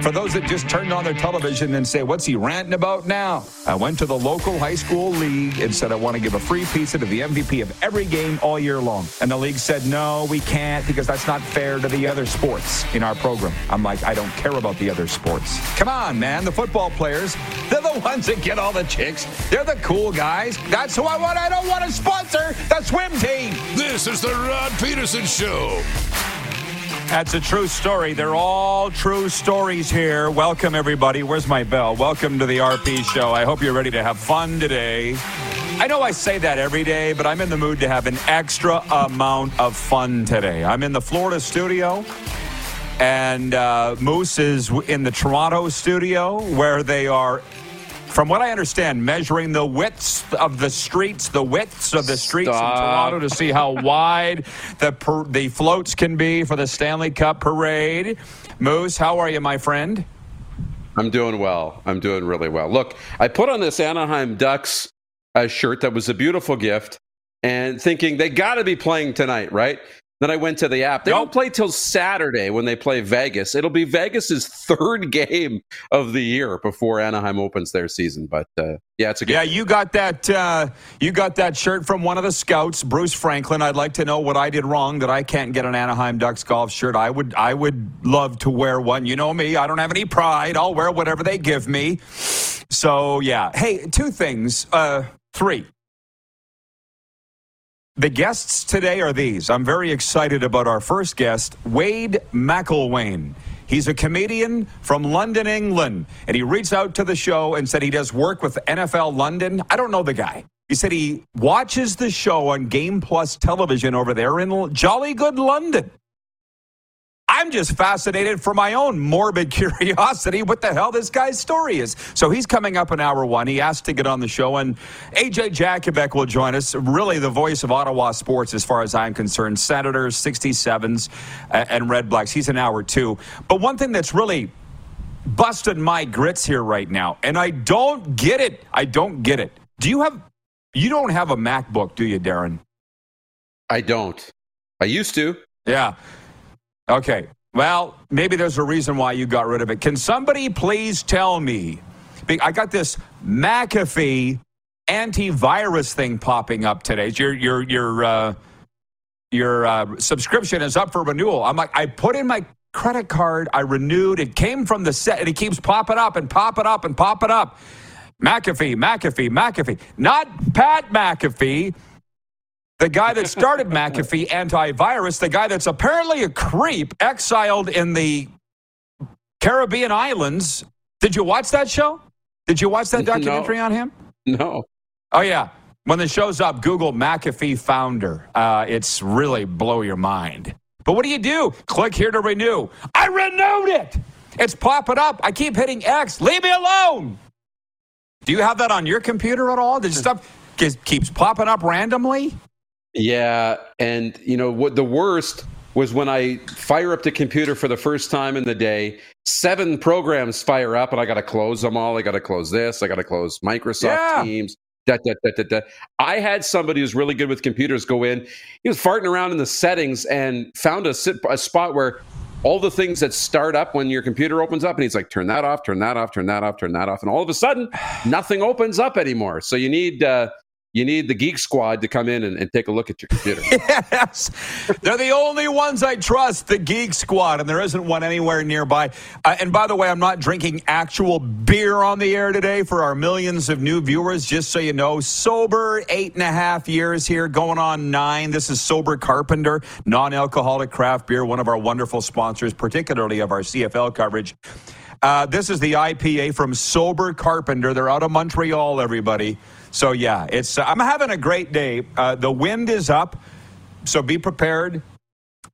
For those that just turned on their television and say, what's he ranting about now? I went to the local high school league and said, I want to give a free pizza to the MVP of every game all year long. And the league said, no, we can't because that's not fair to the other sports in our program. I'm like, I don't care about the other sports. Come on, man. The football players, they're the ones that get all the chicks. They're the cool guys. That's who I want. I don't want to sponsor the swim team. This is the Rod Peterson Show. That's a true story. They're all true stories here. Welcome, everybody. Where's my bell? Welcome to the RP Show. I hope you're ready to have fun today. I know I say that every day, but I'm in the mood to have an extra amount of fun today. I'm in the Florida studio, and Moose is in the Toronto studio, where they are, from what I understand, measuring the widths of the streets, in Toronto to see how wide the floats can be for the Stanley Cup parade. Moose, how are you, my friend? I'm doing well. I'm doing really well. Look, I put on this Anaheim Ducks shirt that was a beautiful gift and thinking they got to be playing tonight, right? Then I went to the app. They don't play till Saturday when they play Vegas. It'll be Vegas's third game of the year before Anaheim opens their season. But yeah, it's a good. Yeah, you got that. You got that shirt from one of the scouts, Bruce Franklin. I'd like to know what I did wrong that I can't get an Anaheim Ducks golf shirt. I would love to wear one. You know me. I don't have any pride. I'll wear whatever they give me. So yeah. Hey, three. The guests today are these. I'm very excited about our first guest, Wade McElwain. He's a comedian from London, England, and he reached out to the show and said he does work with NFL London. I don't know the guy. He said he watches the show on Game Plus Television over there in jolly good London. I'm just fascinated for my own morbid curiosity what the hell this guy's story is. So he's coming up in hour one. He asked to get on the show, and AJ Jakubek will join us. Really the voice of Ottawa sports as far as I'm concerned. Senators, 67s, and Red Blacks. He's in hour two. But one thing that's really busted my grits here right now, and I don't get it. Do you have – you don't have a MacBook, do you, Darren? I don't. I used to. Yeah. Okay, well, maybe there's a reason why you got rid of it. Can somebody please tell me? I got this McAfee antivirus thing popping up today. Your subscription is up for renewal. I'm like, I put in my credit card, I renewed. It came from the set, and it keeps popping up and popping up and popping up. McAfee. Not Pat McAfee. The guy that started McAfee antivirus, the guy that's apparently a creep, exiled in the Caribbean islands. Did you watch that show? Did you watch that documentary on him? No. Oh, yeah. When the show's up, Google McAfee founder. It's really blow your mind. But what do? Click here to renew. I renewed it. It's popping up. I keep hitting X. Leave me alone. Do you have that on your computer at all? Did stuff keeps popping up randomly? Yeah, and you know what? The worst was when I fire up the computer for the first time in the day. 7 programs fire up, and I got to close them all. I got to close this. I got to close Microsoft Teams. I had somebody who's really good with computers go in. He was farting around in the settings and found a spot where all the things that start up when your computer opens up, and he's like, turn that off, and all of a sudden, nothing opens up anymore. So you need you need the Geek Squad to come in and take a look at your computer. Yes. They're the only ones I trust, the Geek Squad, and there isn't one anywhere nearby. And by the way, I'm not drinking actual beer on the air today for our millions of new viewers, just so you know. Sober 8.5 years here, going on 9. This is Sober Carpenter, non-alcoholic craft beer, one of our wonderful sponsors, particularly of our CFL coverage. This is the IPA from Sober Carpenter. They're out of Montreal, everybody. So, yeah, it's I'm having a great day. The wind is up, so be prepared.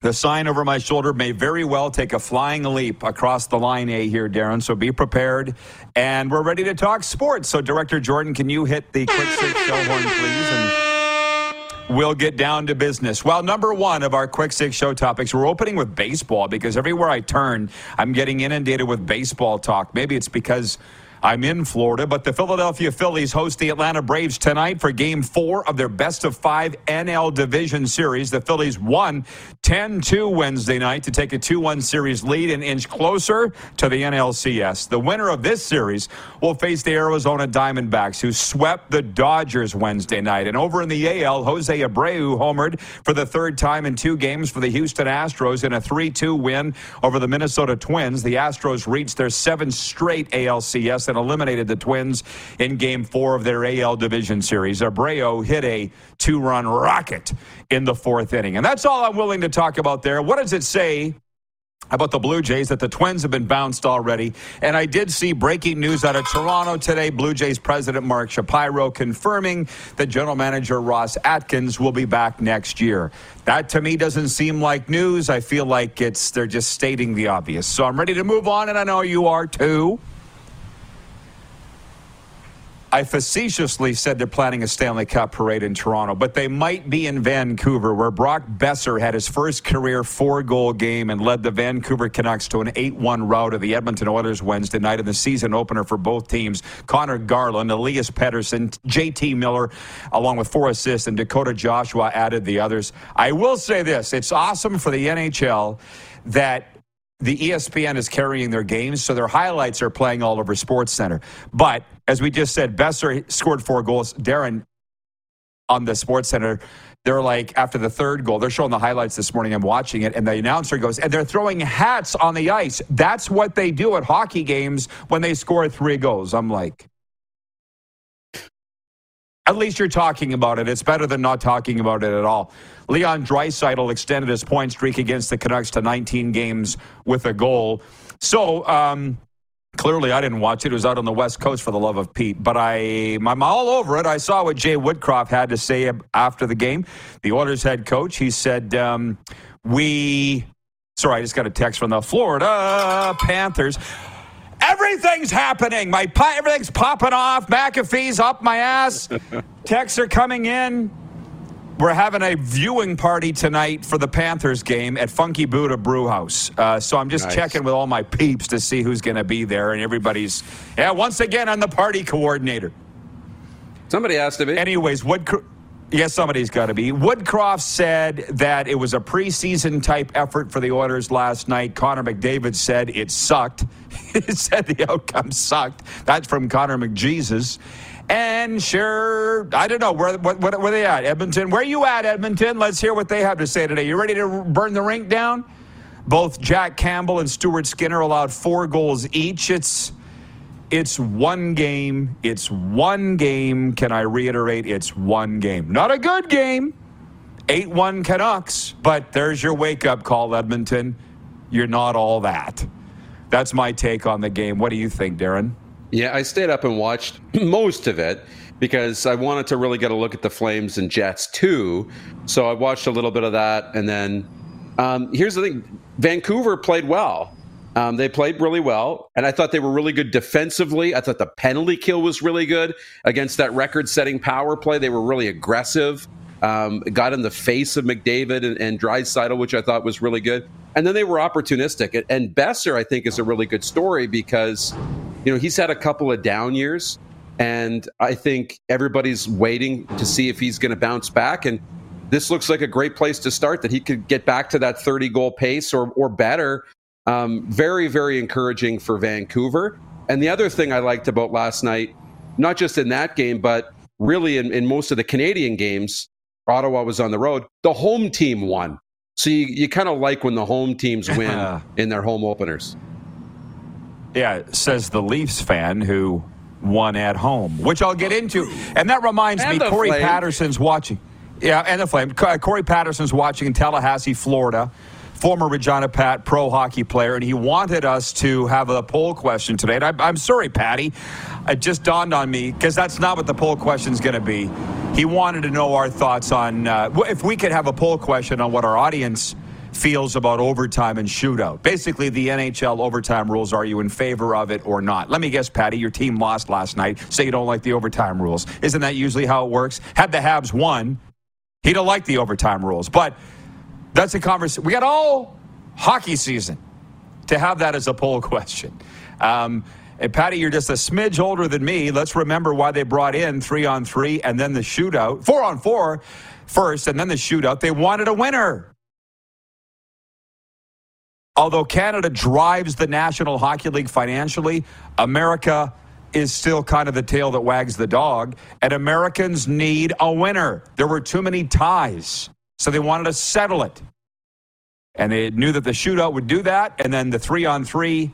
The sign over my shoulder may very well take a flying leap across the line A here, Darren, so be prepared. And we're ready to talk sports. So, Director Jordan, can you hit the quick six show horn, please? And we'll get down to business. Well, number one of our quick six show topics, we're opening with baseball because everywhere I turn, I'm getting inundated with baseball talk. Maybe it's because I'm in Florida, but the Philadelphia Phillies host the Atlanta Braves tonight for Game 4 of their best-of-5 NL Division Series. The Phillies won 10-2 Wednesday night to take a 2-1 series lead and inch closer to the NLCS. The winner of this series will face the Arizona Diamondbacks, who swept the Dodgers Wednesday night. And over in the AL, Jose Abreu homered for the third time in 2 games for the Houston Astros in a 3-2 win over the Minnesota Twins. The Astros reached their 7th straight ALCS and eliminated the Twins in Game 4 of their AL Division Series. Abreu hit a 2-run rocket in the 4th inning. And that's all I'm willing to talk about there. What does it say about the Blue Jays that the Twins have been bounced already? And I did see breaking news out of Toronto today. Blue Jays president Mark Shapiro confirming that general manager Ross Atkins will be back next year. That to me doesn't seem like news. I feel like they're just stating the obvious. So I'm ready to move on, and I know you are too. I facetiously said they're planning a Stanley Cup parade in Toronto, but they might be in Vancouver, where Brock Besser had his first career 4-goal game and led the Vancouver Canucks to an 8-1 rout of the Edmonton Oilers Wednesday night in the season opener for both teams. Connor Garland, Elias Pettersson, JT Miller, along with 4 assists, and Dakota Joshua added the others. I will say this. It's awesome for the NHL that the ESPN is carrying their games, so their highlights are playing all over SportsCenter. But as we just said, Besser scored 4 goals. Darren, on the SportsCenter, they're like, after the 3rd goal, they're showing the highlights this morning. I'm watching it, and the announcer goes, and they're throwing hats on the ice. That's what they do at hockey games when they score 3 goals. I'm like, at least you're talking about it. It's better than not talking about it at all. Leon Draisaitl extended his point streak against the Canucks to 19 games with a goal. So, clearly I didn't watch it. It was out on the West Coast, for the love of Pete. But I'm all over it. I saw what Jay Woodcroft had to say after the game. The Oilers head coach, he said, I just got a text from the Florida Panthers. Everything's happening. Everything's popping off. McAfee's up my ass. Texts are coming in. We're having a viewing party tonight for the Panthers game at Funky Buddha Brewhouse. So I'm just checking with all my peeps to see who's going to be there. And everybody's, once again, I'm the party coordinator. Somebody has to be. Anyways, somebody's got to be. Woodcroft said that it was a preseason-type effort for the Oilers last night. Connor McDavid said it sucked. He said the outcome sucked. That's from Connor McJesus. And sure, I don't know. Where they at, Edmonton? Where you at, Edmonton? Let's hear what they have to say today. You ready to burn the rink down? Both Jack Campbell and Stuart Skinner allowed 4 goals each. It's one game. It's one game. Can I reiterate? It's one game. Not a good game. 8-1 Canucks. But there's your wake-up call, Edmonton. You're not all that. That's my take on the game. What do you think, Darren? Yeah, I stayed up and watched most of it because I wanted to really get a look at the Flames and Jets too. So I watched a little bit of that. And then here's the thing. Vancouver played well. They played really well, and I thought they were really good defensively. I thought the penalty kill was really good against that record-setting power play. They were really aggressive. Got in the face of McDavid and Draisaitl, which I thought was really good. And then they were opportunistic. And Besser, I think, is a really good story because, he's had a couple of down years, and I think everybody's waiting to see if he's going to bounce back. And this looks like a great place to start, that he could get back to that 30-goal pace or better. Very, very encouraging for Vancouver. And the other thing I liked about last night, not just in that game, but really in most of the Canadian games, Ottawa was on the road, the home team won. So you kind of like when the home teams win in their home openers. Yeah, says the Leafs fan who won at home, which I'll get into. And that reminds me, Corey Flame. Patterson's watching. Yeah, and the Flame. Corey Patterson's watching in Tallahassee, Florida. Former Regina Pat pro hockey player, and he wanted us to have a poll question today. And I'm sorry, Patty. It just dawned on me, because that's not what the poll question's going to be. He wanted to know our thoughts on if we could have a poll question on what our audience feels about overtime and shootout. Basically, the NHL overtime rules, are you in favor of it or not? Let me guess, Patty, your team lost last night, so you don't like the overtime rules. Isn't that usually how it works? Had the Habs won, he'd have liked the overtime rules. But that's a conversation. We got all hockey season to have that as a poll question. And Patty, you're just a smidge older than me. Let's remember why they brought in 3-on-3 and then the shootout, 4-on-4 first, and then the shootout. They wanted a winner. Although Canada drives the National Hockey League financially, America is still kind of the tail that wags the dog, and Americans need a winner. There were too many ties. So they wanted to settle it. And they knew that the shootout would do that, and then the 3-on-3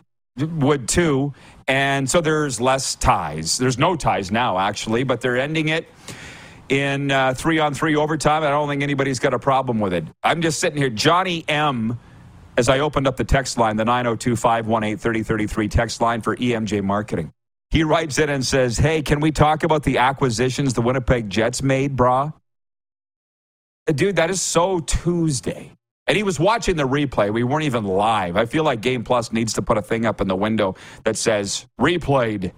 would too. And so there's less ties. There's no ties now, actually, but they're ending it in 3-on-3 overtime. I don't think anybody's got a problem with it. I'm just sitting here. Johnny M., as I opened up the text line, the 902-518-3033 text line for EMJ Marketing. He writes in and says, hey, can we talk about the acquisitions the Winnipeg Jets made, brah? Dude, that is so Tuesday. And he was watching the replay. We weren't even live. I feel like Game Plus needs to put a thing up in the window that says, replayed.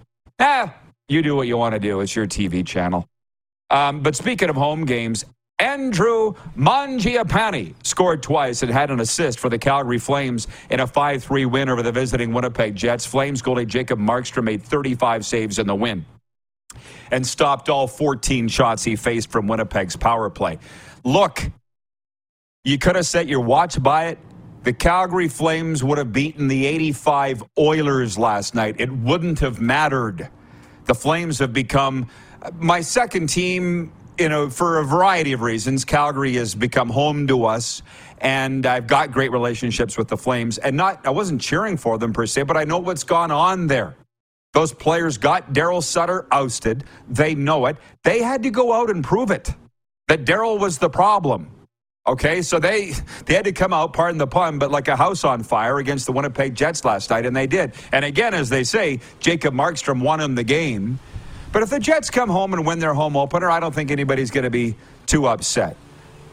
You do what you want to do. It's your TV channel. But speaking of home games, Andrew Mangiapane scored twice and had an assist for the Calgary Flames in a 5-3 win over the visiting Winnipeg Jets. Flames goalie Jacob Markstrom made 35 saves in the win and stopped all 14 shots he faced from Winnipeg's power play. Look, you could have set your watch by it. The Calgary Flames would have beaten the 85 Oilers last night. It wouldn't have mattered. The Flames have become my second team, for a variety of reasons. Calgary has become home to us, and I've got great relationships with the Flames. And I wasn't cheering for them per se, but I know what's gone on there. Those players got Daryl Sutter ousted. They know it. They had to go out and prove it. That Daryl was the problem. Okay, so they had to come out, pardon the pun, but like a house on fire against the Winnipeg Jets last night, and they did. And again, as they say, Jacob Markstrom won him the game. But if the Jets come home and win their home opener, I don't think anybody's going to be too upset.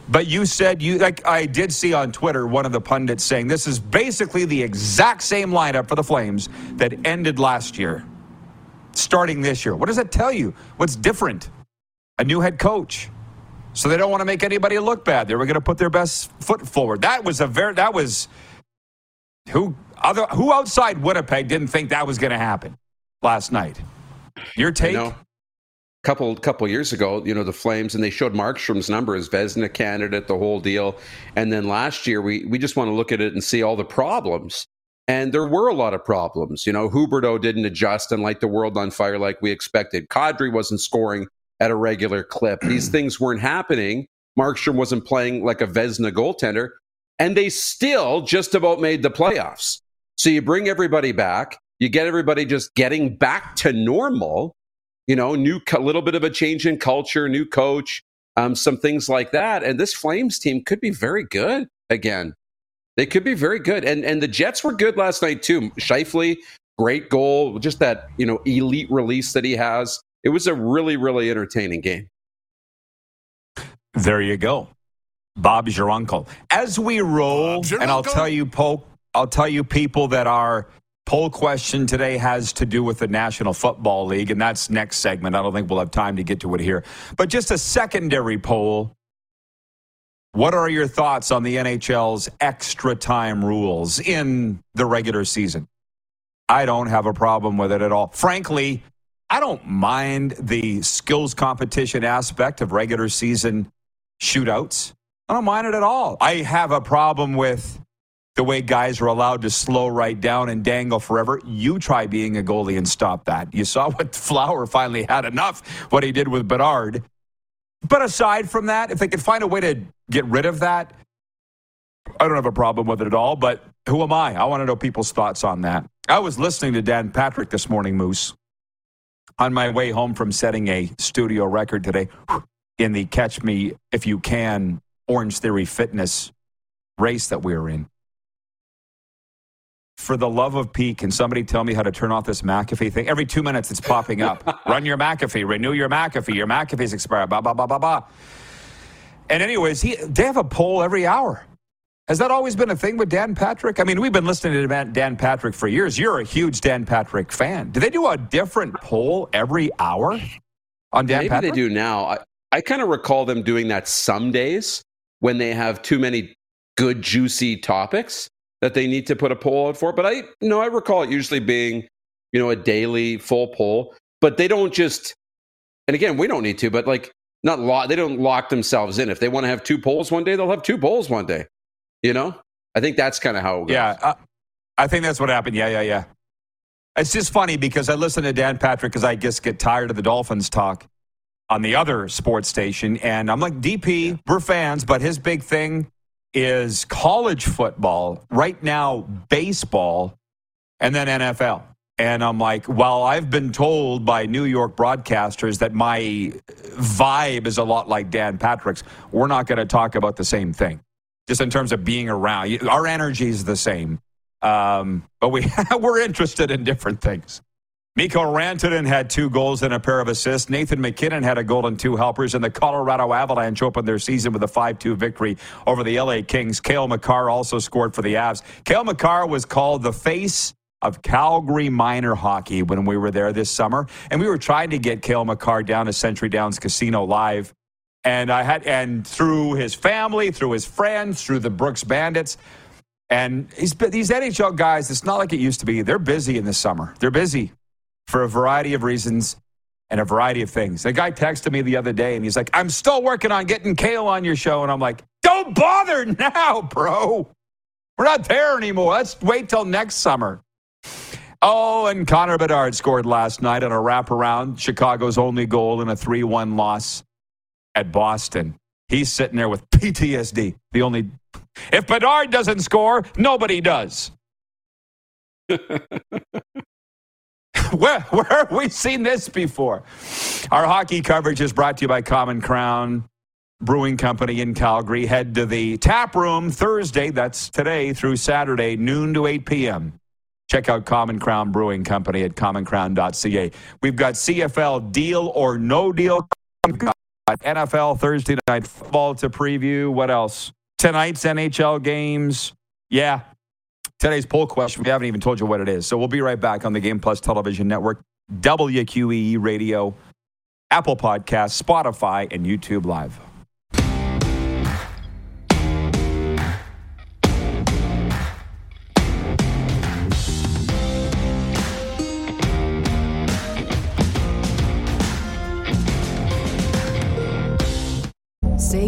But you said, I did see on Twitter one of the pundits saying, this is basically the exact same lineup for the Flames that ended last year, starting this year. What does that tell you? What's different? A new head coach. So they don't want to make anybody look bad. They were going to put their best foot forward. Who outside Winnipeg didn't think that was going to happen last night? Your take? Couple years ago, the Flames, and they showed Markstrom's numbers, Vezina candidate, the whole deal. And then last year, we just want to look at it and see all the problems. And there were a lot of problems. Huberdeau didn't adjust and light the world on fire like we expected. Kadri wasn't scoring at a regular clip. These things weren't happening. Markstrom wasn't playing like a Vezina goaltender, and they still just about made the playoffs. So you bring everybody back, you get everybody just getting back to normal, a little bit of a change in culture, new coach, some things like that, and this Flames team could be very good again. They could be very good, and the Jets were good last night too. Scheifele, great goal, just that elite release that he has. It was a really, really entertaining game. There you go. Bob's your uncle. As we roll, and I'll tell you, people, that our poll question today has to do with the National Football League, and that's next segment. I don't think we'll have time to get to it here. But just a secondary poll. What are your thoughts on the NHL's extra time rules in the regular season? I don't have a problem with it at all. Frankly, I don't mind the skills competition aspect of regular season shootouts. I don't mind it at all. I have a problem with the way guys were allowed to slow right down and dangle forever. You try being a goalie and stop that. You saw what Flower finally had enough, what he did with Bedard. But aside from that, if they could find a way to get rid of that, I don't have a problem with it at all, but who am I? I want to know people's thoughts on that. I was listening to Dan Patrick this morning, Moose, on my way home from setting a studio record today in the Catch Me If You Can Orange Theory Fitness race that we were in. For the love of Pete, can somebody tell me how to turn off this McAfee thing? Every 2 minutes it's popping up. Run your McAfee, renew your McAfee, your McAfee's expired, blah, blah, blah, blah, blah. And anyways, they have a poll every hour. Has that always been a thing with Dan Patrick? I mean, we've been listening to Dan Patrick for years. You're a huge Dan Patrick fan. Do they do a different poll every hour on Dan Patrick? Maybe they do now. I kind of recall them doing that some days when they have too many good, juicy topics that they need to put a poll out for. But I recall it usually being, a daily full poll. But they don't just, and again, we don't need to, but they don't lock themselves in. If they want to have two polls one day, they'll have two polls one day. I think that's kind of how it goes. Yeah, I think that's what happened. Yeah. It's just funny because I listen to Dan Patrick because I just get tired of the Dolphins talk on the other sports station. And I'm like, DP, we're fans, but his big thing is college football. Right now, baseball, and then NFL. And I'm like, well, I've been told by New York broadcasters that my vibe is a lot like Dan Patrick's. We're not going to talk about the same thing. Just in terms of being around. Our energy is the same. But we're interested in different things. Mikko Rantanen had 2 goals and a pair of assists. Nathan McKinnon had a goal and 2 helpers. And the Colorado Avalanche opened their season with a 5-2 victory over the LA Kings. Cale McCarr also scored for the Avs. Cale McCarr was called the face of Calgary minor hockey when we were there this summer. And we were trying to get Cale McCarr down to Century Downs Casino Live. And through his family, through his friends, through the Brooks Bandits, and these NHL guys, it's not like it used to be. They're busy in the summer. They're busy for a variety of reasons and a variety of things. The guy texted me the other day, and he's like, I'm still working on getting Cale on your show. And I'm like, don't bother now, bro. We're not there anymore. Let's wait till next summer. Oh, and Connor Bedard scored last night on a wraparound, Chicago's only goal in a 3-1 loss at Boston. He's sitting there with PTSD. If Bedard doesn't score, nobody does. Where have we seen this before? Our hockey coverage is brought to you by Common Crown Brewing Company in Calgary. Head to the tap room Thursday, that's today, through Saturday, noon to 8 p.m. Check out Common Crown Brewing Company at commoncrown.ca. We've got CFL Deal or No Deal. NFL Thursday night football to preview. What else? Tonight's NHL games. Yeah. Today's poll question. We haven't even told you what it is. So we'll be right back on the Game Plus Television Network, WQEE Radio, Apple Podcasts, Spotify, and YouTube Live. Say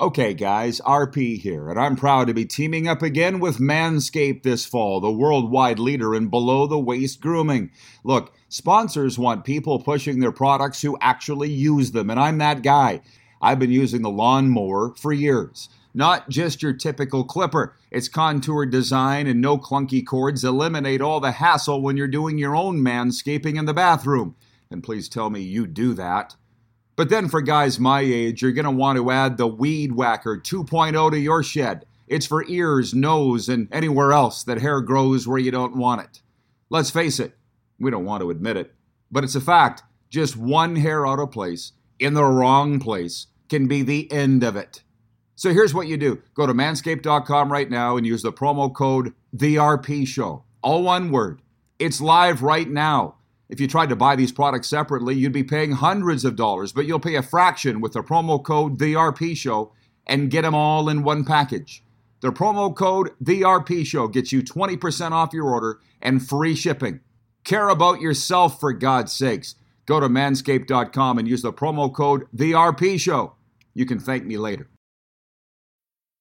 Okay, guys, RP here, and I'm proud to be teaming up again with Manscaped this fall, the worldwide leader in below-the-waist grooming. Look, sponsors want people pushing their products who actually use them, and I'm that guy. I've been using the Lawn Mower for years. Not just your typical clipper. Its contoured design and no clunky cords eliminate all the hassle when you're doing your own manscaping in the bathroom. And please tell me you do that. But then for guys my age, you're going to want to add the Weed Whacker 2.0 to your shed. It's for ears, nose, and anywhere else that hair grows where you don't want it. Let's face it, we don't want to admit it, but it's a fact. Just one hair out of place, in the wrong place, can be the end of it. So here's what you do. Go to manscaped.com right now and use the promo code TheRPShow. All one word. It's live right now. If you tried to buy these products separately, you'd be paying hundreds of dollars, but you'll pay a fraction with the promo code TheRPShow and get them all in one package. The promo code TheRPShow gets you 20% off your order and free shipping. Care about yourself, for God's sakes. Go to manscaped.com and use the promo code TheRPShow. You can thank me later.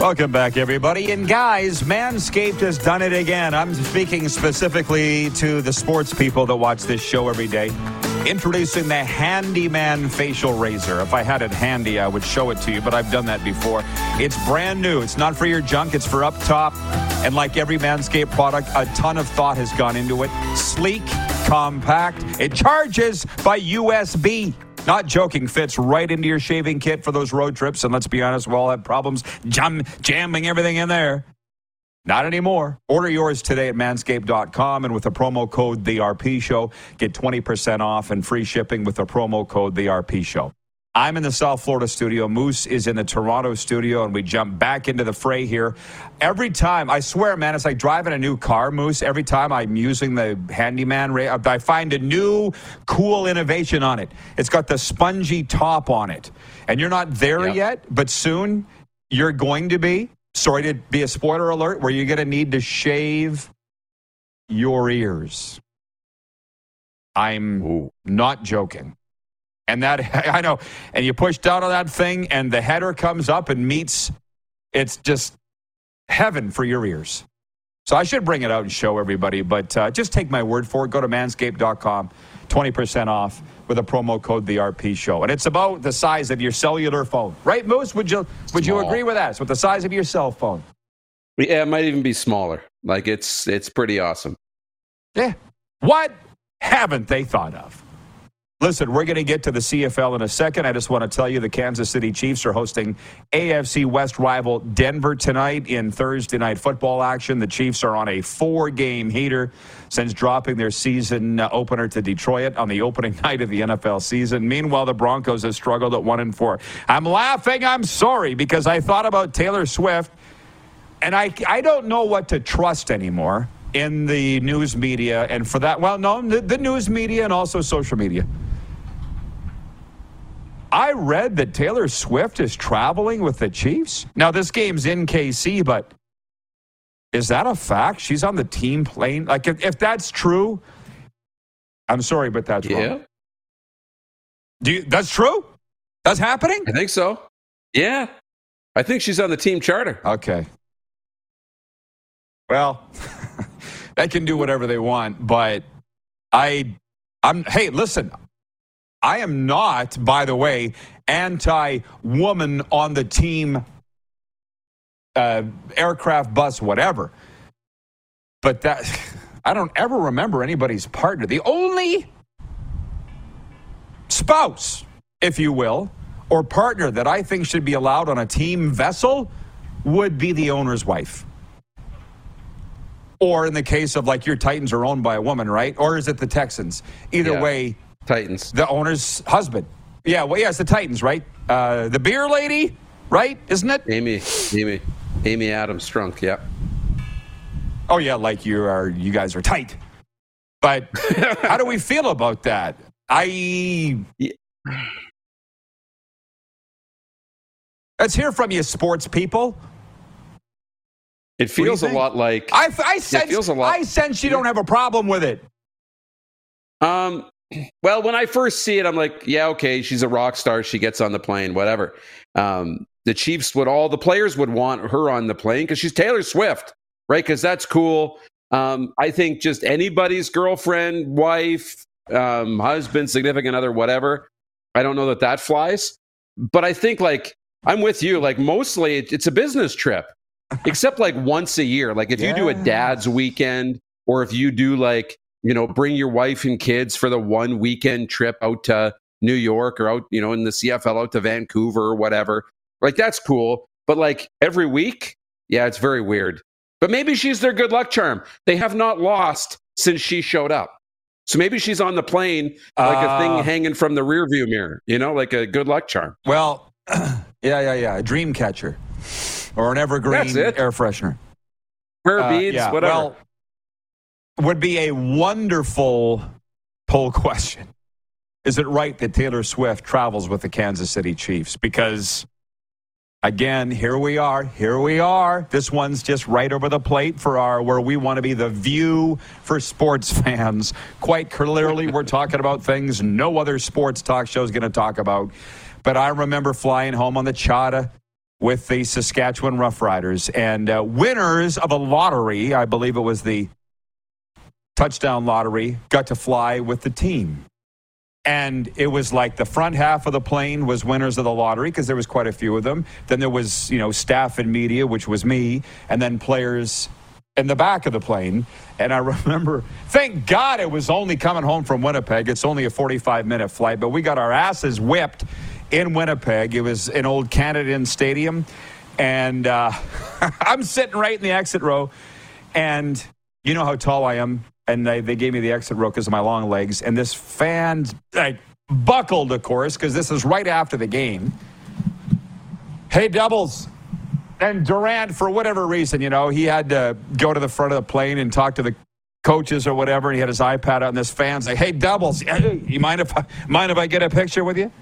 Welcome back, everybody. And guys, Manscaped has done it again. I'm speaking specifically to the sports people that watch this show every day. Introducing the Handyman Facial Razor. If I had it handy, I would show it to you, but I've done that before. It's brand new. It's not for your junk. It's for up top. And like every Manscaped product, a ton of thought has gone into it. Sleek, compact. It charges by USB. Not joking, fits right into your shaving kit for those road trips. And let's be honest, we all have problems jamming everything in there. Not anymore. Order yours today at manscaped.com. And with the promo code TheRPShow, get 20% off and free shipping with the promo code TheRPShow. I'm in the South Florida studio. Moose is in the Toronto studio. And we jump back into the fray here. Every time, I swear, man, it's like driving a new car, Moose. Every time I'm using the Handyman, I find a new cool innovation on it. It's got the spongy top on it. And you're not there yet, but soon you're going to be. Sorry to be a spoiler alert, where you're going to need to shave your ears. I'm not joking. And that, I know. And you push down on that thing and the header comes up and meets. It's just heaven for your ears. So I should bring it out and show everybody, but just take my word for it. Go to manscaped.com, 20% off with a promo code TheRPShow. And it's about the size of your cellular phone. Right, Moose? Would you agree with that? It's with the size of your cell phone. Yeah, it might even be smaller. Like, it's pretty awesome. Yeah. What haven't they thought of? Listen, we're going to get to the CFL in a second. I just want to tell you the Kansas City Chiefs are hosting AFC West rival Denver tonight in Thursday night football action. The Chiefs are on a 4-game heater since dropping their season opener to Detroit on the opening night of the NFL season. Meanwhile, the Broncos have struggled at 1-4. I'm laughing. I'm sorry, because I thought about Taylor Swift, and I don't know what to trust anymore in the news media. And for that, the news media and also social media. I read that Taylor Swift is traveling with the Chiefs. Now, this game's in KC, but is that a fact? She's on the team plane? Like, if that's true, I'm sorry, but that's wrong. That's true? That's happening? I think so. Yeah. I think she's on the team charter. Okay. Well, they can do whatever they want, but hey, listen. I am not, by the way, anti-woman on the team, aircraft, bus, whatever. But I don't ever remember anybody's partner. The only spouse, if you will, or partner that I think should be allowed on a team vessel would be the owner's wife. Or in the case of, like, your Titans are owned by a woman, right? Or is it the Texans? Either way, Titans. The owner's husband. Yeah, well, yeah, it's the Titans, right? The beer lady, right? Isn't it? Amy Adams Strunk, yeah. Oh, yeah, like you guys are tight. But how do we feel about that? Let's hear from you, sports people. It feels a lot like... I sense you don't have a problem with it. Well, when I first see it, I'm like, yeah, okay, she's a rock star. She gets on the plane, whatever. The Chiefs the players would want her on the plane because she's Taylor Swift, right? Because that's cool. I think just anybody's girlfriend, wife, husband, significant other, whatever. I don't know that flies. But I think, like, I'm with you. Like, mostly it's a business trip. Except like once a year. Like if you do a dad's weekend, or if you do like, you know, bring your wife and kids for the one weekend trip out to New York or out, you know, in the CFL out to Vancouver or whatever. Like that's cool. But like every week, yeah, it's very weird. But maybe she's their good luck charm. They have not lost since she showed up. So maybe she's on the plane like a thing hanging from the rearview mirror, you know, like a good luck charm. Well, yeah. A dream catcher. Or an evergreen air freshener. Prayer beads, whatever. Well, would be a wonderful poll question. Is it right that Taylor Swift travels with the Kansas City Chiefs? Because, again, here we are. This one's just right over the plate for where we want to be the view for sports fans. Quite clearly, we're talking about things no other sports talk show is going to talk about. But I remember flying home on the Chata with the Saskatchewan Roughriders and winners of a lottery, I believe it was the touchdown lottery, got to fly with the team. And it was like the front half of the plane was winners of the lottery because there was quite a few of them. Then there was, you know, staff and media, which was me, and then players in the back of the plane. And I remember, thank God it was only coming home from Winnipeg. It's only a 45-minute flight, but we got our asses whipped in Winnipeg. It was an old Canada Inn stadium. And I'm sitting right in the exit row. And you know how tall I am. And they gave me the exit row because of my long legs. And this fan buckled, of course, because this is right after the game. Hey, Doubles. And Durant, for whatever reason, you know, he had to go to the front of the plane and talk to the coaches or whatever. And he had his iPad out. And this fan's like, hey, Doubles, you mind if I get a picture with you?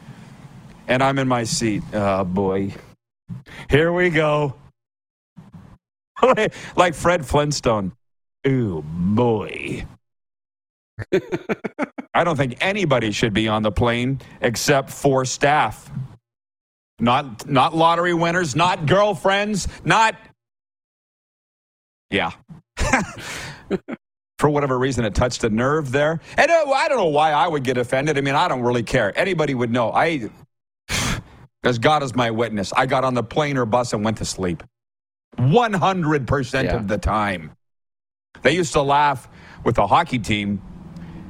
And I'm in my seat. Oh, boy. Here we go. Like Fred Flintstone. Ooh, boy. I don't think anybody should be on the plane except for staff. Not lottery winners, not girlfriends, not... Yeah. For whatever reason, it touched a nerve there. And I don't know why I would get offended. I mean, I don't really care. Anybody would know. As God is my witness, I got on the plane or bus and went to sleep. 100% of the time. They used to laugh with the hockey team.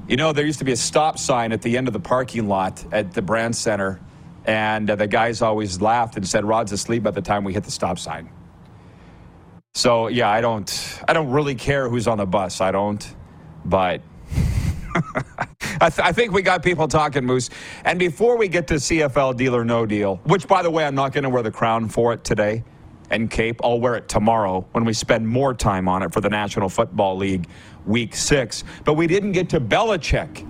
You know, there used to be a stop sign at the end of the parking lot at the Brand Center. And the guys always laughed and said, Rod's asleep by the time we hit the stop sign. So, yeah, I don't really care who's on the bus. I don't. But I think we got people talking, Moose. And before we get to CFL Deal or No Deal, which, by the way, I'm not going to wear the crown for it today and cape. I'll wear it tomorrow when we spend more time on it for the National Football League Week 6. But we didn't get to Belichick.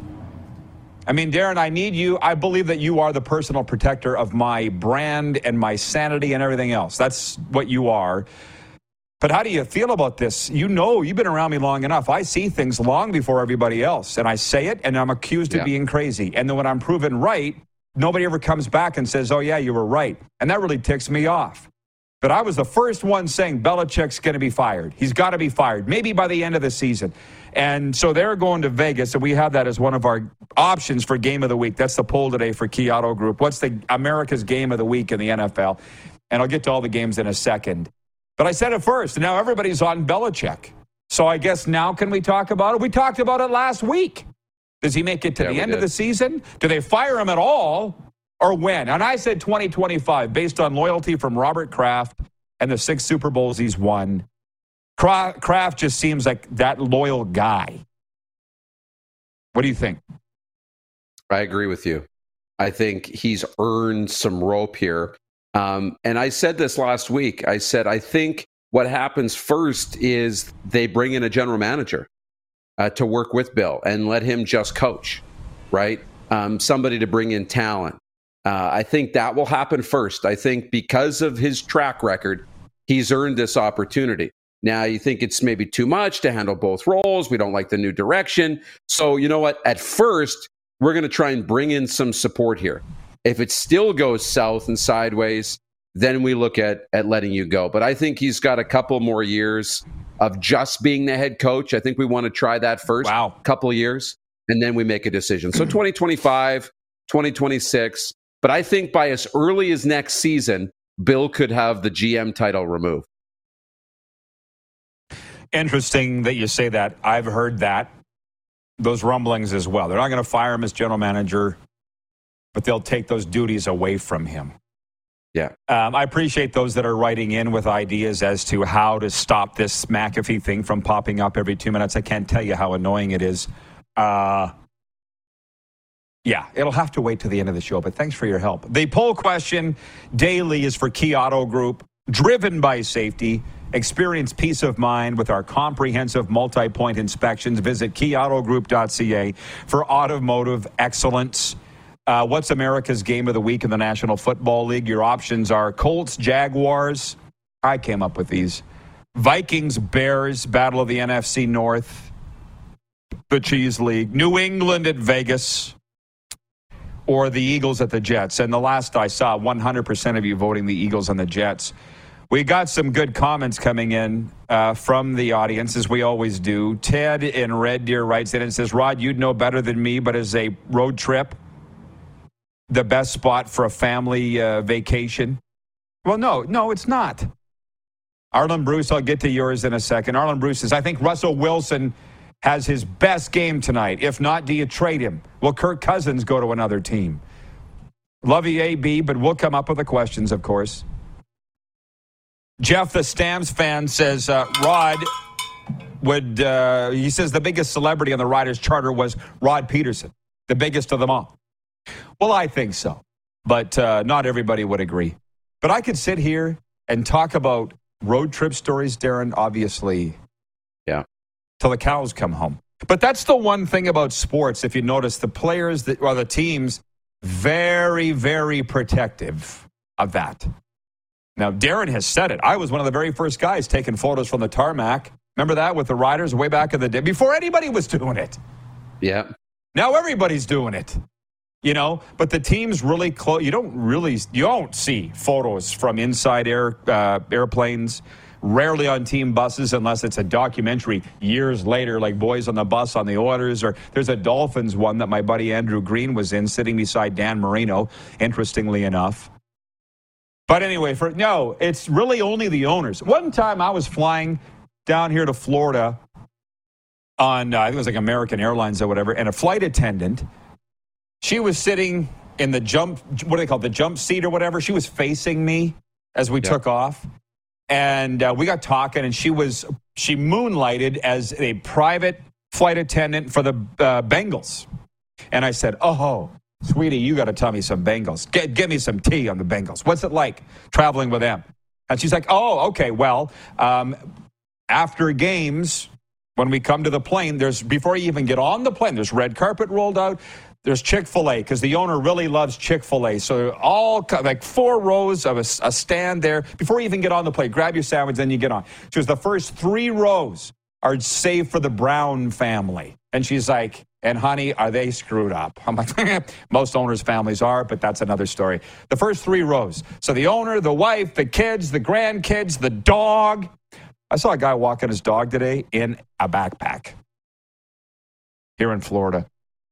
I mean, Darren, I need you. I believe that you are the personal protector of my brand and my sanity and everything else. That's what you are. But how do you feel about this? You know, you've been around me long enough. I see things long before everybody else, and I say it, and I'm accused of being crazy. And then when I'm proven right, nobody ever comes back and says, oh, yeah, you were right. And that really ticks me off. But I was the first one saying Belichick's going to be fired. He's got to be fired, maybe by the end of the season. And so they're going to Vegas, and we have that as one of our options for Game of the Week. That's the poll today for Key Auto Group. What's the America's Game of the Week in the NFL? And I'll get to all the games in a second. But I said it first, and now everybody's on Belichick. So I guess now can we talk about it? We talked about it last week. Does he make it to the end of the season? Do they fire him at all, or when? And I said 2025 based on loyalty from Robert Kraft and the 6 Super Bowls he's won. Kraft just seems like that loyal guy. What do you think? I agree with you. I think he's earned some rope here. And I said this last week. I said, I think what happens first is they bring in a general manager to work with Bill and let him just coach, right? Somebody to bring in talent. I think that will happen first. I think because of his track record, he's earned this opportunity. Now, you think it's maybe too much to handle both roles. We don't like the new direction. So, you know what? At first, we're going to try and bring in some support here. If it still goes south and sideways, then we look at letting you go. But I think he's got a couple more years of just being the head coach. I think we want to try that first. Wow. Couple of years, and then we make a decision. So 2025, 2026. But I think by as early as next season, Bill could have the GM title removed. Interesting that you say that. I've heard that. Those rumblings as well. They're not going to fire him as general manager, but they'll take those duties away from him. Yeah. I appreciate those that are writing in with ideas as to how to stop this McAfee thing from popping up every 2 minutes. I can't tell you how annoying it is. Yeah, it'll have to wait till the end of the show, but thanks for your help. The poll question daily is for Kia Auto Group, driven by safety. Experience peace of mind with our comprehensive multi-point inspections. Visit KeyAutoGroup.ca for automotive excellence. What's America's game of the week in the National Football League? Your options are Colts, Jaguars. I came up with these. Vikings, Bears, Battle of the NFC North. The Cheese League. New England at Vegas. Or the Eagles at the Jets. And the last I saw, 100% of you voting the Eagles and the Jets. We got some good comments coming in from the audience, as we always do. Ted in Red Deer writes in and says, Rod, you'd know better than me, but as a road trip, the best spot for a family vacation? Well, no, it's not. Arlen Bruce, I'll get to yours in a second. Arlen Bruce says, I think Russell Wilson has his best game tonight. If not, do you trade him? Will Kirk Cousins go to another team? Love you, AB, but we'll come up with the questions, of course. Jeff, the Stamps fan, says Rod would, he says the biggest celebrity on the Riders Charter was Rod Peterson, the biggest of them all. Well, I think so, but not everybody would agree. But I could sit here and talk about road trip stories, Darren, obviously. Yeah. Till the cows come home. But that's the one thing about sports, if you notice, the players that, or the teams, very, very protective of that. Now, Darren has said it. I was one of the very first guys taking photos from the tarmac. Remember that with the Riders way back in the day? Before anybody was doing it. Yeah. Now everybody's doing it. You know, but the team's really close. You don't see photos from inside airplanes, rarely on team buses unless it's a documentary years later, like Boys on the Bus on the Orders, or there's a Dolphins one that my buddy Andrew Green was in, sitting beside Dan Marino, interestingly enough. But anyway, it's really only the owners. One time I was flying down here to Florida on, I think it was like American Airlines or whatever, and a flight attendant, she was sitting in the jump seat or whatever. She was facing me as we took off. And we got talking, and she moonlighted as a private flight attendant for the Bengals. And I said, oh, sweetie, you got to tell me some Bengals. Get me some tea on the Bengals. What's it like traveling with them? And she's like, oh, okay, well, after games, when we come to the plane, before you even get on the plane, there's red carpet rolled out. There's Chick-fil-A, because the owner really loves Chick-fil-A. So all, like, 4 rows of a stand there. Before you even get on the plane, grab your sandwich, then you get on. She was the first 3 rows are saved for the Brown family. And she's like, and honey, are they screwed up? I'm like, most owners' families are, but that's another story. The first 3 rows. So the owner, the wife, the kids, the grandkids, the dog. I saw a guy walking his dog today in a backpack here in Florida.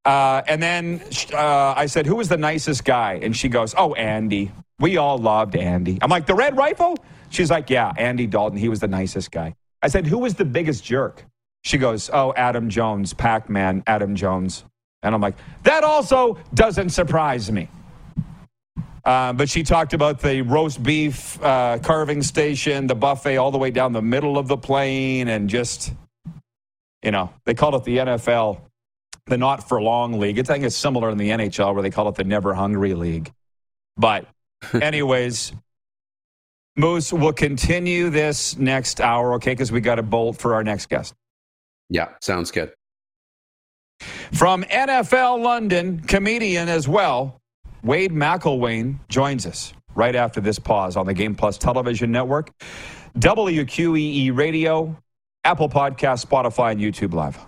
And then I said, who was the nicest guy? And she goes, oh, Andy. We all loved Andy. I'm like, the Red Rifle? She's like, yeah, Andy Dalton. He was the nicest guy. I said, who was the biggest jerk? She goes, oh, Adam Jones, Pac-Man, Adam Jones. And I'm like, that also doesn't surprise me. But she talked about the roast beef carving station, the buffet all the way down the middle of the plane, and just, you know, they called it the NFL, the not for long league. I think it's similar in the NHL where they call it the never hungry league. But anyways, Moose, we'll continue this next hour, okay, because we got a bolt for our next guest. Yeah, sounds good. From NFL London, comedian as well, Wade McElwain joins us right after this pause on the Game Plus Television Network, WQEE Radio, Apple Podcasts, Spotify, and YouTube Live.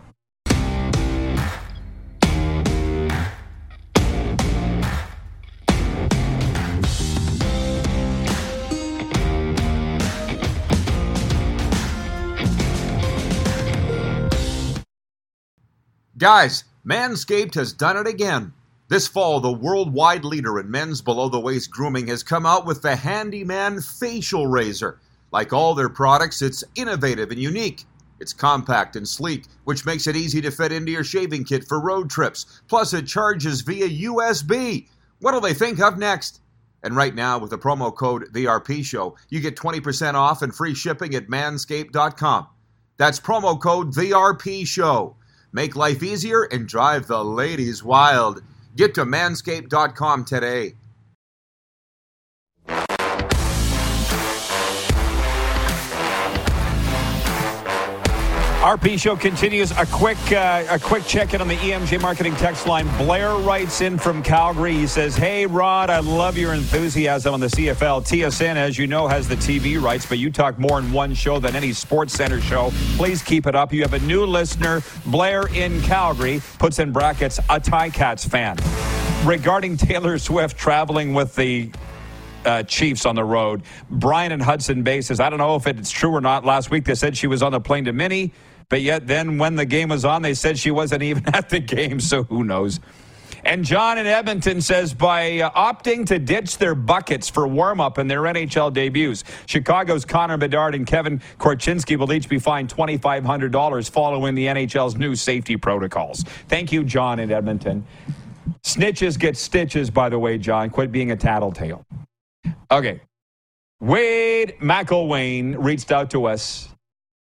Guys, Manscaped has done it again. This fall, the worldwide leader in men's below-the-waist grooming has come out with the Handyman Facial Razor. Like all their products, it's innovative and unique. It's compact and sleek, which makes it easy to fit into your shaving kit for road trips. Plus, it charges via USB. What'll they think of next? And right now, with the promo code TheRPShow, you get 20% off and free shipping at manscaped.com. That's promo code TheRPShow. Make life easier and drive the ladies wild. Get to manscaped.com today. RP Show continues. A quick check-in on the EMJ Marketing text line. Blair writes in from Calgary. He says, hey, Rod, I love your enthusiasm on the CFL. TSN, as you know, has the TV rights, but you talk more in one show than any SportsCenter show. Please keep it up. You have a new listener, Blair in Calgary, puts in brackets, a Ticats fan. Regarding Taylor Swift traveling with the Chiefs on the road, Brian in Hudson Bay says, I don't know if it's true or not. Last week they said she was on the plane to Minnie. But yet then when the game was on, they said she wasn't even at the game, so who knows. And John in Edmonton says, by opting to ditch their buckets for warm-up in their NHL debuts, Chicago's Connor Bedard and Kevin Korchinski will each be fined $2,500 following the NHL's new safety protocols. Thank you, John in Edmonton. Snitches get stitches, by the way, John. Quit being a tattletale. Okay. Wade McElwain reached out to us.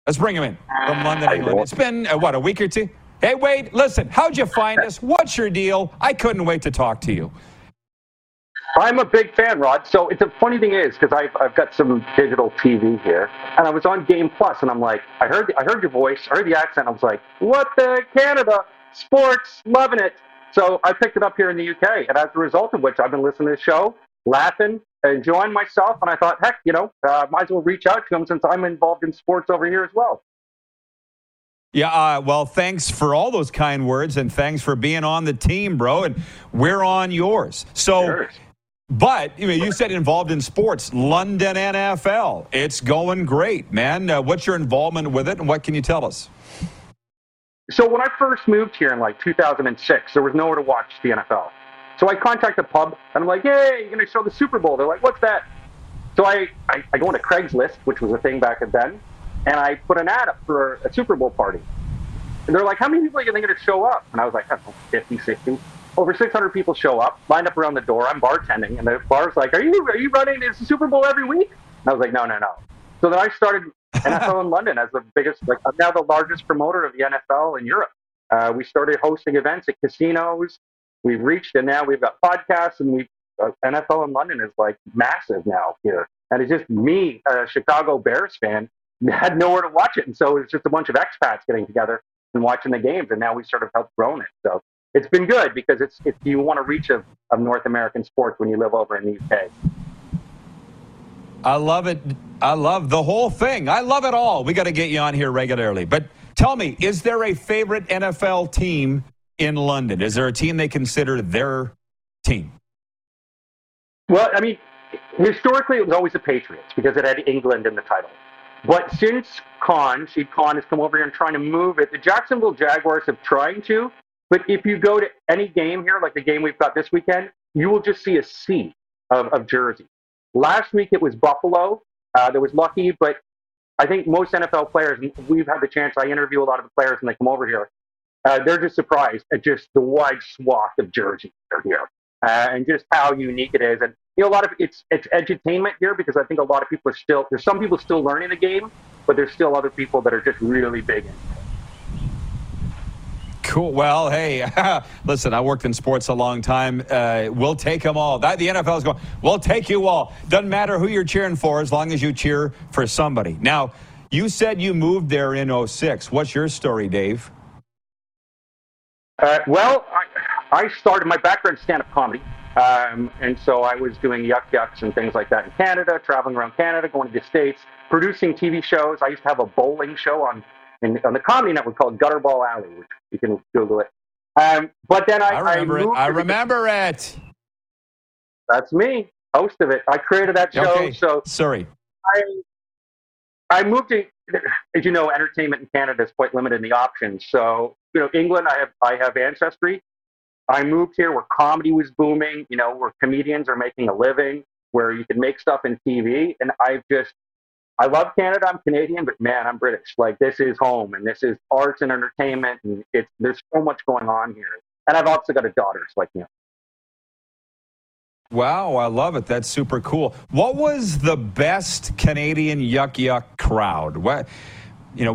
Let's bring him in from London, England. It's been, a week or two? Hey, Wade, listen, how'd you find us? What's your deal? I couldn't wait to talk to you. I'm a big fan, Rod. So it's a funny thing is, because I've got some digital TV here, and I was on Game Plus, and I'm like, I heard your voice, I heard the accent. I was like, what the Canada? Sports, loving it. So I picked it up here in the UK, and as a result of which, I've been listening to the show, laughing, enjoying myself, and I thought, heck, might as well reach out to him since I'm involved in sports over here as well. Yeah, well, thanks for all those kind words, and thanks for being on the team, bro, and we're on yours. So, sure. But you said involved in sports, London NFL. It's going great, man. What's your involvement with it, and what can you tell us? So when I first moved here in, 2006, there was nowhere to watch the NFL. So I contact the pub, and I'm like, hey, you're going to show the Super Bowl. They're like, what's that? So I go on a Craigslist, which was a thing back then, and I put an ad up for a Super Bowl party. And they're like, how many people are going to show up? And I was like, I don't know, 50, 60. Over 600 people show up, lined up around the door. I'm bartending, and the bar's like, are you running the Super Bowl every week? And I was like, no. So then I started NFL in London as the biggest, I'm now the largest promoter of the NFL in Europe. We started hosting events at casinos. We've reached, and now we've got podcasts, and NFL in London is massive now here. And it's just me, a Chicago Bears fan, had nowhere to watch it. And so it's just a bunch of expats getting together and watching the games. And now we sort of helped grow it. So it's been good because it's if you want to reach of North American sports when you live over in the UK. I love it. I love the whole thing. I love it all. We got to get you on here regularly. But tell me, is there a favorite NFL team in London? Is there a team they consider their team? Well, I mean, historically, it was always the Patriots because it had England in the title. But since Sheed Khan has come over here and trying to move it, the Jacksonville Jaguars have tried to. But if you go to any game here, like the game we've got this weekend, you will just see a sea of jerseys. Last week, it was Buffalo that was lucky. But I think most NFL players, and we've had the chance, I interview a lot of the players when they come over here, They're just surprised at just the wide swath of jerseys that are here and just how unique it is. And you know, a lot of it's edutainment here because I think a lot of people are still there's some people still learning the game, but there's still other people that are just really big in it. Cool. Well, hey, listen, I worked in sports a long time. We'll take them all. The NFL is going, we'll take you all. Doesn't matter who you're cheering for as long as you cheer for somebody. Now, you said you moved there in 06. What's your story, Dave? Well, I started, my background is stand-up comedy. And so I was doing Yuck Yucks and things like that in Canada, traveling around Canada, going to the States, producing TV shows. I used to have a bowling show on the Comedy Network called Gutterball Alley, which you can Google it. But then I remember it. That's me, host of it. I created that show. Okay. So sorry. I moved to, as you know, entertainment in Canada is quite limited in the options. So, you know, England, I have ancestry. I moved here where comedy was booming, you know, where comedians are making a living, where you can make stuff in TV. And I love Canada. I'm Canadian, but man, I'm British. Like, this is home, and this is arts and entertainment, and there's so much going on here. And I've also got a daughter, so like, you know. Wow, I love it. That's super cool. What was the best Canadian Yuck Yuck crowd? What, you know,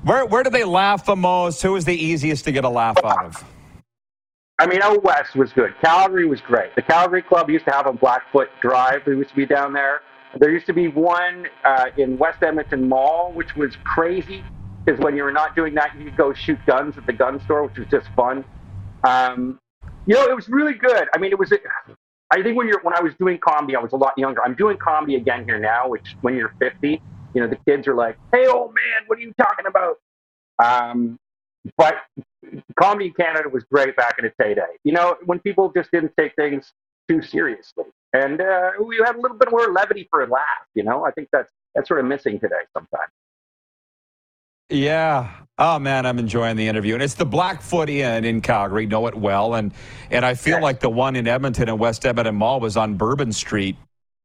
where do they laugh the most? Who was the easiest to get a laugh out of? I mean, out west was good. Calgary was great. The Calgary Club used to have on Blackfoot Drive. We used to be down there. There used to be one in West Edmonton Mall, which was crazy, because when you were not doing that, you could go shoot guns at the gun store, which was just fun. You know, it was really good. I mean, it was. I think when I was doing comedy, I was a lot younger. I'm doing comedy again here now, which when you're 50, you know, the kids are like, "Hey, old man, what are you talking about?" But comedy in Canada was great back in its heyday. You know, when people just didn't take things too seriously. And we had a little bit more levity for a laugh, you know? I think that's sort of missing today sometimes. Yeah. Oh, man, I'm enjoying the interview. And it's the Blackfoot Inn in Calgary, know it well. And I feel like the one in Edmonton and West Edmonton Mall was on Bourbon Street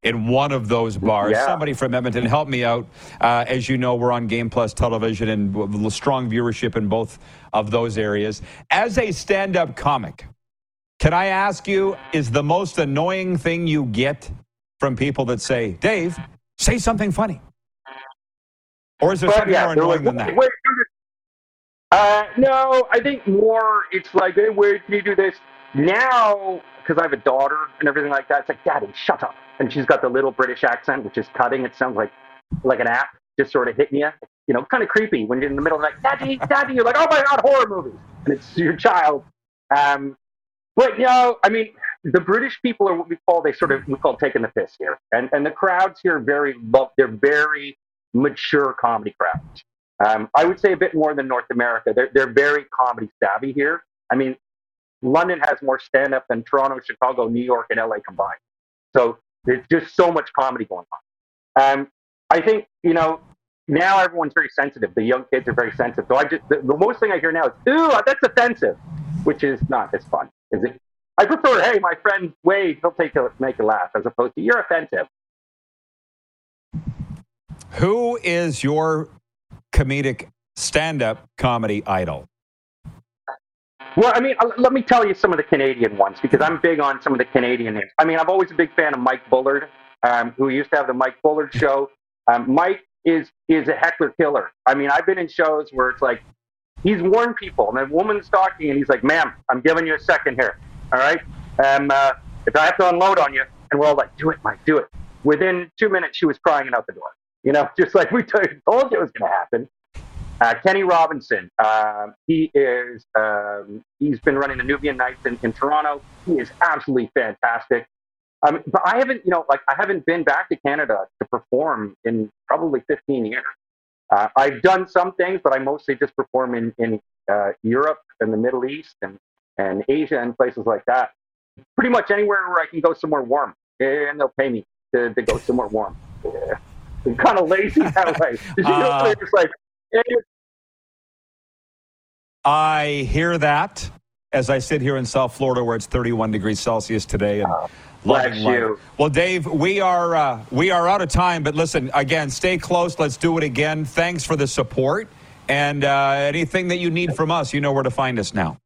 in one of those bars. Yeah. Somebody from Edmonton help me out. As you know, we're on Game Plus Television and strong viewership in both of those areas. As a stand-up comic, can I ask you, is the most annoying thing you get from people that say, "Dave, say something funny"? Or is there something more annoying than that? No, I think more it's like, "Hey, where can you do this?" Now, because I have a daughter and everything like that, it's like, "Daddy, shut up." And she's got the little British accent, which is cutting. It sounds like an app just sort of hitting you. You know, kind of creepy when you're in the middle of like, "Daddy, Daddy." You're like, "Oh, my God, horror movies." And it's your child. But, you know, I mean, the British people are what we call taking the piss here. And the crowds here are very mature comedy crowds. I would say a bit more than North America. They're very comedy savvy here. I mean, London has more stand-up than Toronto, Chicago, New York, and LA combined. So there's just so much comedy going on. I think, you know, now everyone's very sensitive. The young kids are very sensitive. So the most thing I hear now is, "Ooh, that's offensive," which is not as fun. Is it? I prefer, "Hey, my friend Wade, he'll make a laugh," as opposed to, "You're offensive." Who is your comedic stand-up comedy idol? Well, I mean, let me tell you some of the Canadian ones, because I'm big on some of the Canadian names. I mean, I'm always a big fan of Mike Bullard, who used to have the Mike Bullard Show. Mike is a heckler killer. I mean, I've been in shows where it's like, he's warned people, and a woman's talking, and he's like, "Ma'am, I'm giving you a second here, all right? If I have to unload on you," and we're all like, "Do it, Mike, do it." Within 2 minutes, she was crying and out the door. You know, just like we told you it was going to happen. Kenny Robinson, he's been running the Nubian Nights in Toronto. He is absolutely fantastic. But I haven't been back to Canada to perform in probably 15 years. I've done some things, but I mostly just perform in Europe and the Middle East and Asia and places like that. Pretty much anywhere where I can go somewhere warm, and they'll pay me to go somewhere warm. Yeah. I'm kind of lazy that way. You know, they're just like, "Hey." I hear that as I sit here in South Florida, where it's 31 degrees Celsius today. And loving life. Well, Dave, we are out of time, but listen, again, stay close. Let's do it again. Thanks for the support, And anything that you need from us, you know where to find us now.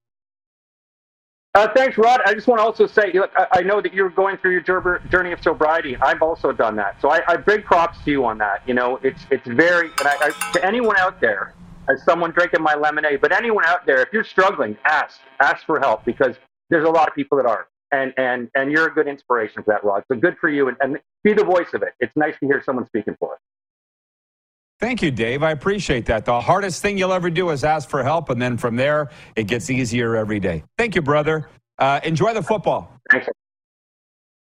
Thanks, Rod. I just want to also say, look, I know that you're going through your journey of sobriety. I've also done that. So I big props to you on that. You know, it's very, and I to anyone out there, as someone drinking my lemonade, but anyone out there, if you're struggling, ask for help, because there's a lot of people that aren't. And you're a good inspiration for that, Rod. So good for you, and be the voice of it. It's nice to hear someone speaking for us. Thank you, Dave. I appreciate that. The hardest thing you'll ever do is ask for help, and then from there, it gets easier every day. Thank you, brother. Enjoy the football. Thanks.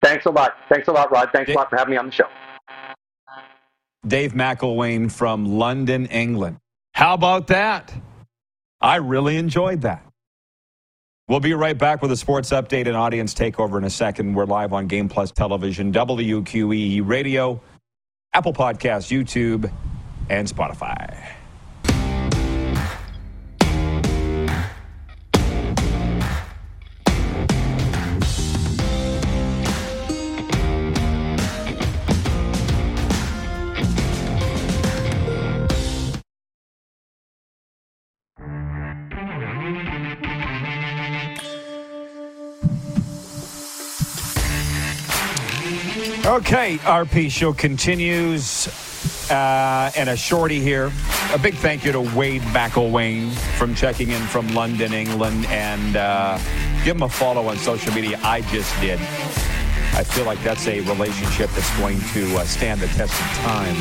Thanks a lot. Thanks a lot, Rod. Thanks a lot for having me on the show. Dave McElwain from London, England. How about that? I really enjoyed that. We'll be right back with a sports update and audience takeover in a second. We're live on Game Plus Television, WQEE Radio, Apple Podcasts, YouTube, and Spotify. Okay, RP Show continues. And a shorty here. A big thank you to Wade McElwain from checking in from London, England. And give him a follow on social media. I just did. I feel like that's a relationship that's going to stand the test of time.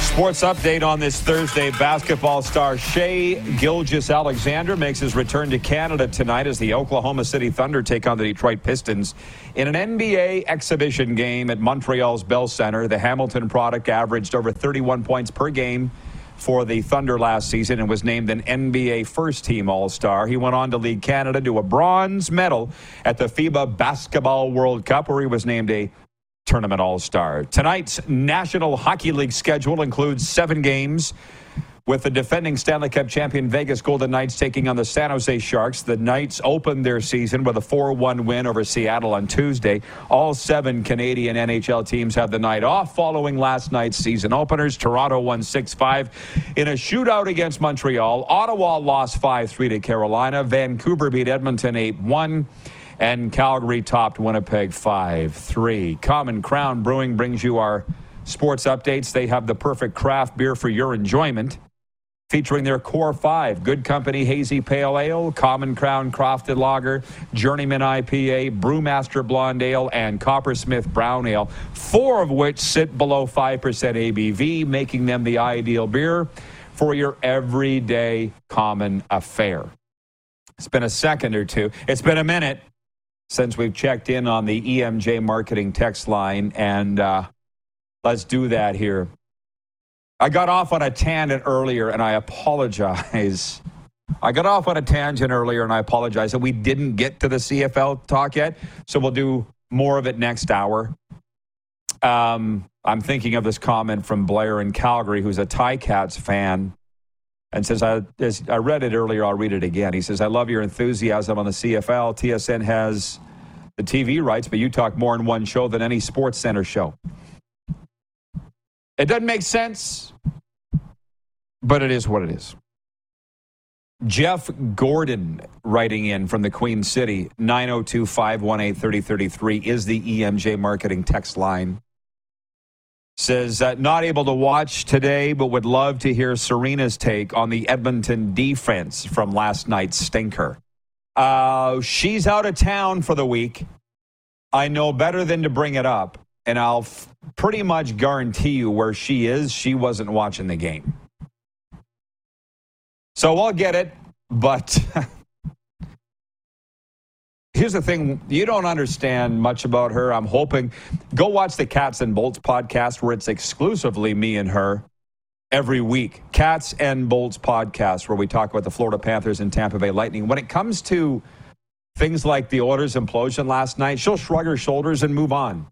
Sports update on this Thursday. Basketball star Shai Gilgeous-Alexander makes his return to Canada tonight as the Oklahoma City Thunder take on the Detroit Pistons in an NBA exhibition game at Montreal's Bell Center. The Hamilton product averaged over 31 points per game for the Thunder last season and was named an NBA first-team All-Star. He went on to lead Canada to a bronze medal at the FIBA Basketball World Cup, where he was named a Tournament All-Star. Tonight's National Hockey League schedule includes 7 games, with the defending Stanley Cup champion Vegas Golden Knights taking on the San Jose Sharks. The Knights opened their season with a 4-1 win over Seattle on Tuesday. All 7 Canadian NHL teams have the night off following last night's season openers. Toronto won 6-5 in a shootout against Montreal. Ottawa lost 5-3 to Carolina. Vancouver beat Edmonton 8-1. And Calgary topped Winnipeg 5-3. Common Crown Brewing brings you our sports updates. They have the perfect craft beer for your enjoyment, featuring their Core 5, Good Company Hazy Pale Ale, Common Crown Crafted Lager, Journeyman IPA, Brewmaster Blonde Ale, and Coppersmith Brown Ale, 4 of which sit below 5% ABV, making them the ideal beer for your everyday common affair. It's been a second or two. It's been a minute since we've checked in on the EMJ marketing text line, and let's do that here. I got off on a tangent earlier, and I apologize. That we didn't get to the CFL talk yet, so we'll do more of it next hour. I'm thinking of this comment from Blair in Calgary, who's a Ticats fan, and says, I read it earlier, I'll read it again. He says, I love your enthusiasm on the CFL. TSN has the TV rights, but you talk more in one show than any SportsCenter show. It doesn't make sense, but it is what it is. Jeff Gordon, writing in from the Queen City, 902-518-3033 is the EMJ marketing text line. Says, not able to watch today, but would love to hear Serena's take on the Edmonton defense from last night's stinker. She's out of town for the week. I know better than to bring it up. And I'll pretty much guarantee you where she is, she wasn't watching the game. So I'll get it, but here's the thing. You don't understand much about her. I'm hoping. Go watch the Cats and Bolts podcast, where it's exclusively me and her every week. Cats and Bolts podcast, where we talk about the Florida Panthers and Tampa Bay Lightning. When it comes to things like the Oilers implosion last night, she'll shrug her shoulders and move on.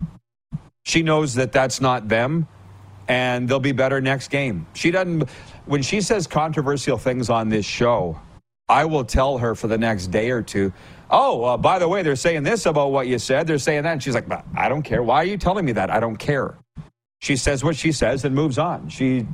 She knows that that's not them, and they'll be better next game. She doesn't. When she says controversial things on this show, I will tell her for the next day or two, by the way, they're saying this about what you said. They're saying that. And she's like, I don't care. Why are you telling me that? I don't care. She says what she says and moves on. She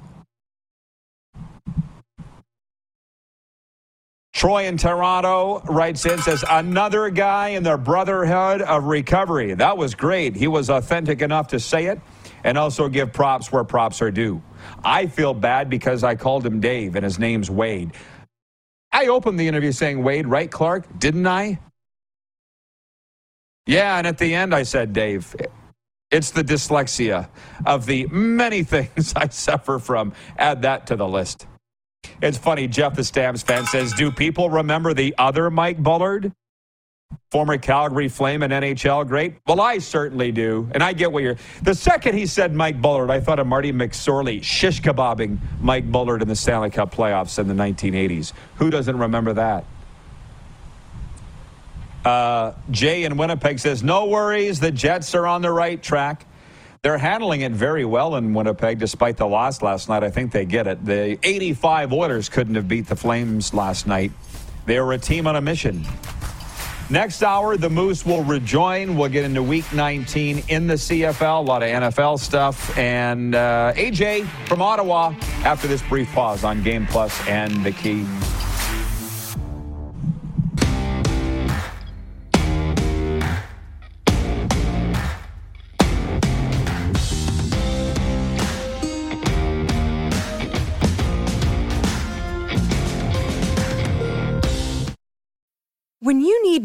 Troy in Toronto writes in, says, another guy in their brotherhood of recovery. That was great. He was authentic enough to say it and also give props where props are due. I feel bad because I called him Dave and his name's Wade. I opened the interview saying Wade, right, Clark? Didn't I? Yeah, and at the end I said, Dave. It's the dyslexia of the many things I suffer from. Add that to the list. It's funny, Jeff the Stamps fan says, do people remember the other Mike Bullard? Former Calgary Flame and NHL great? Well, I certainly do, and I get what you're... The second he said Mike Bullard, I thought of Marty McSorley shish kebabbing Mike Bullard in the Stanley Cup playoffs in the 1980s. Who doesn't remember that? Jay in Winnipeg says, no worries, the Jets are on the right track. They're handling it very well in Winnipeg despite the loss last night. I think they get it. The 85 Oilers couldn't have beat the Flames last night. They were a team on a mission. Next hour, the Moose will rejoin. We'll get into Week 19 in the CFL, a lot of NFL stuff, and AJ from Ottawa after this brief pause on Game Plus and The Key. When you need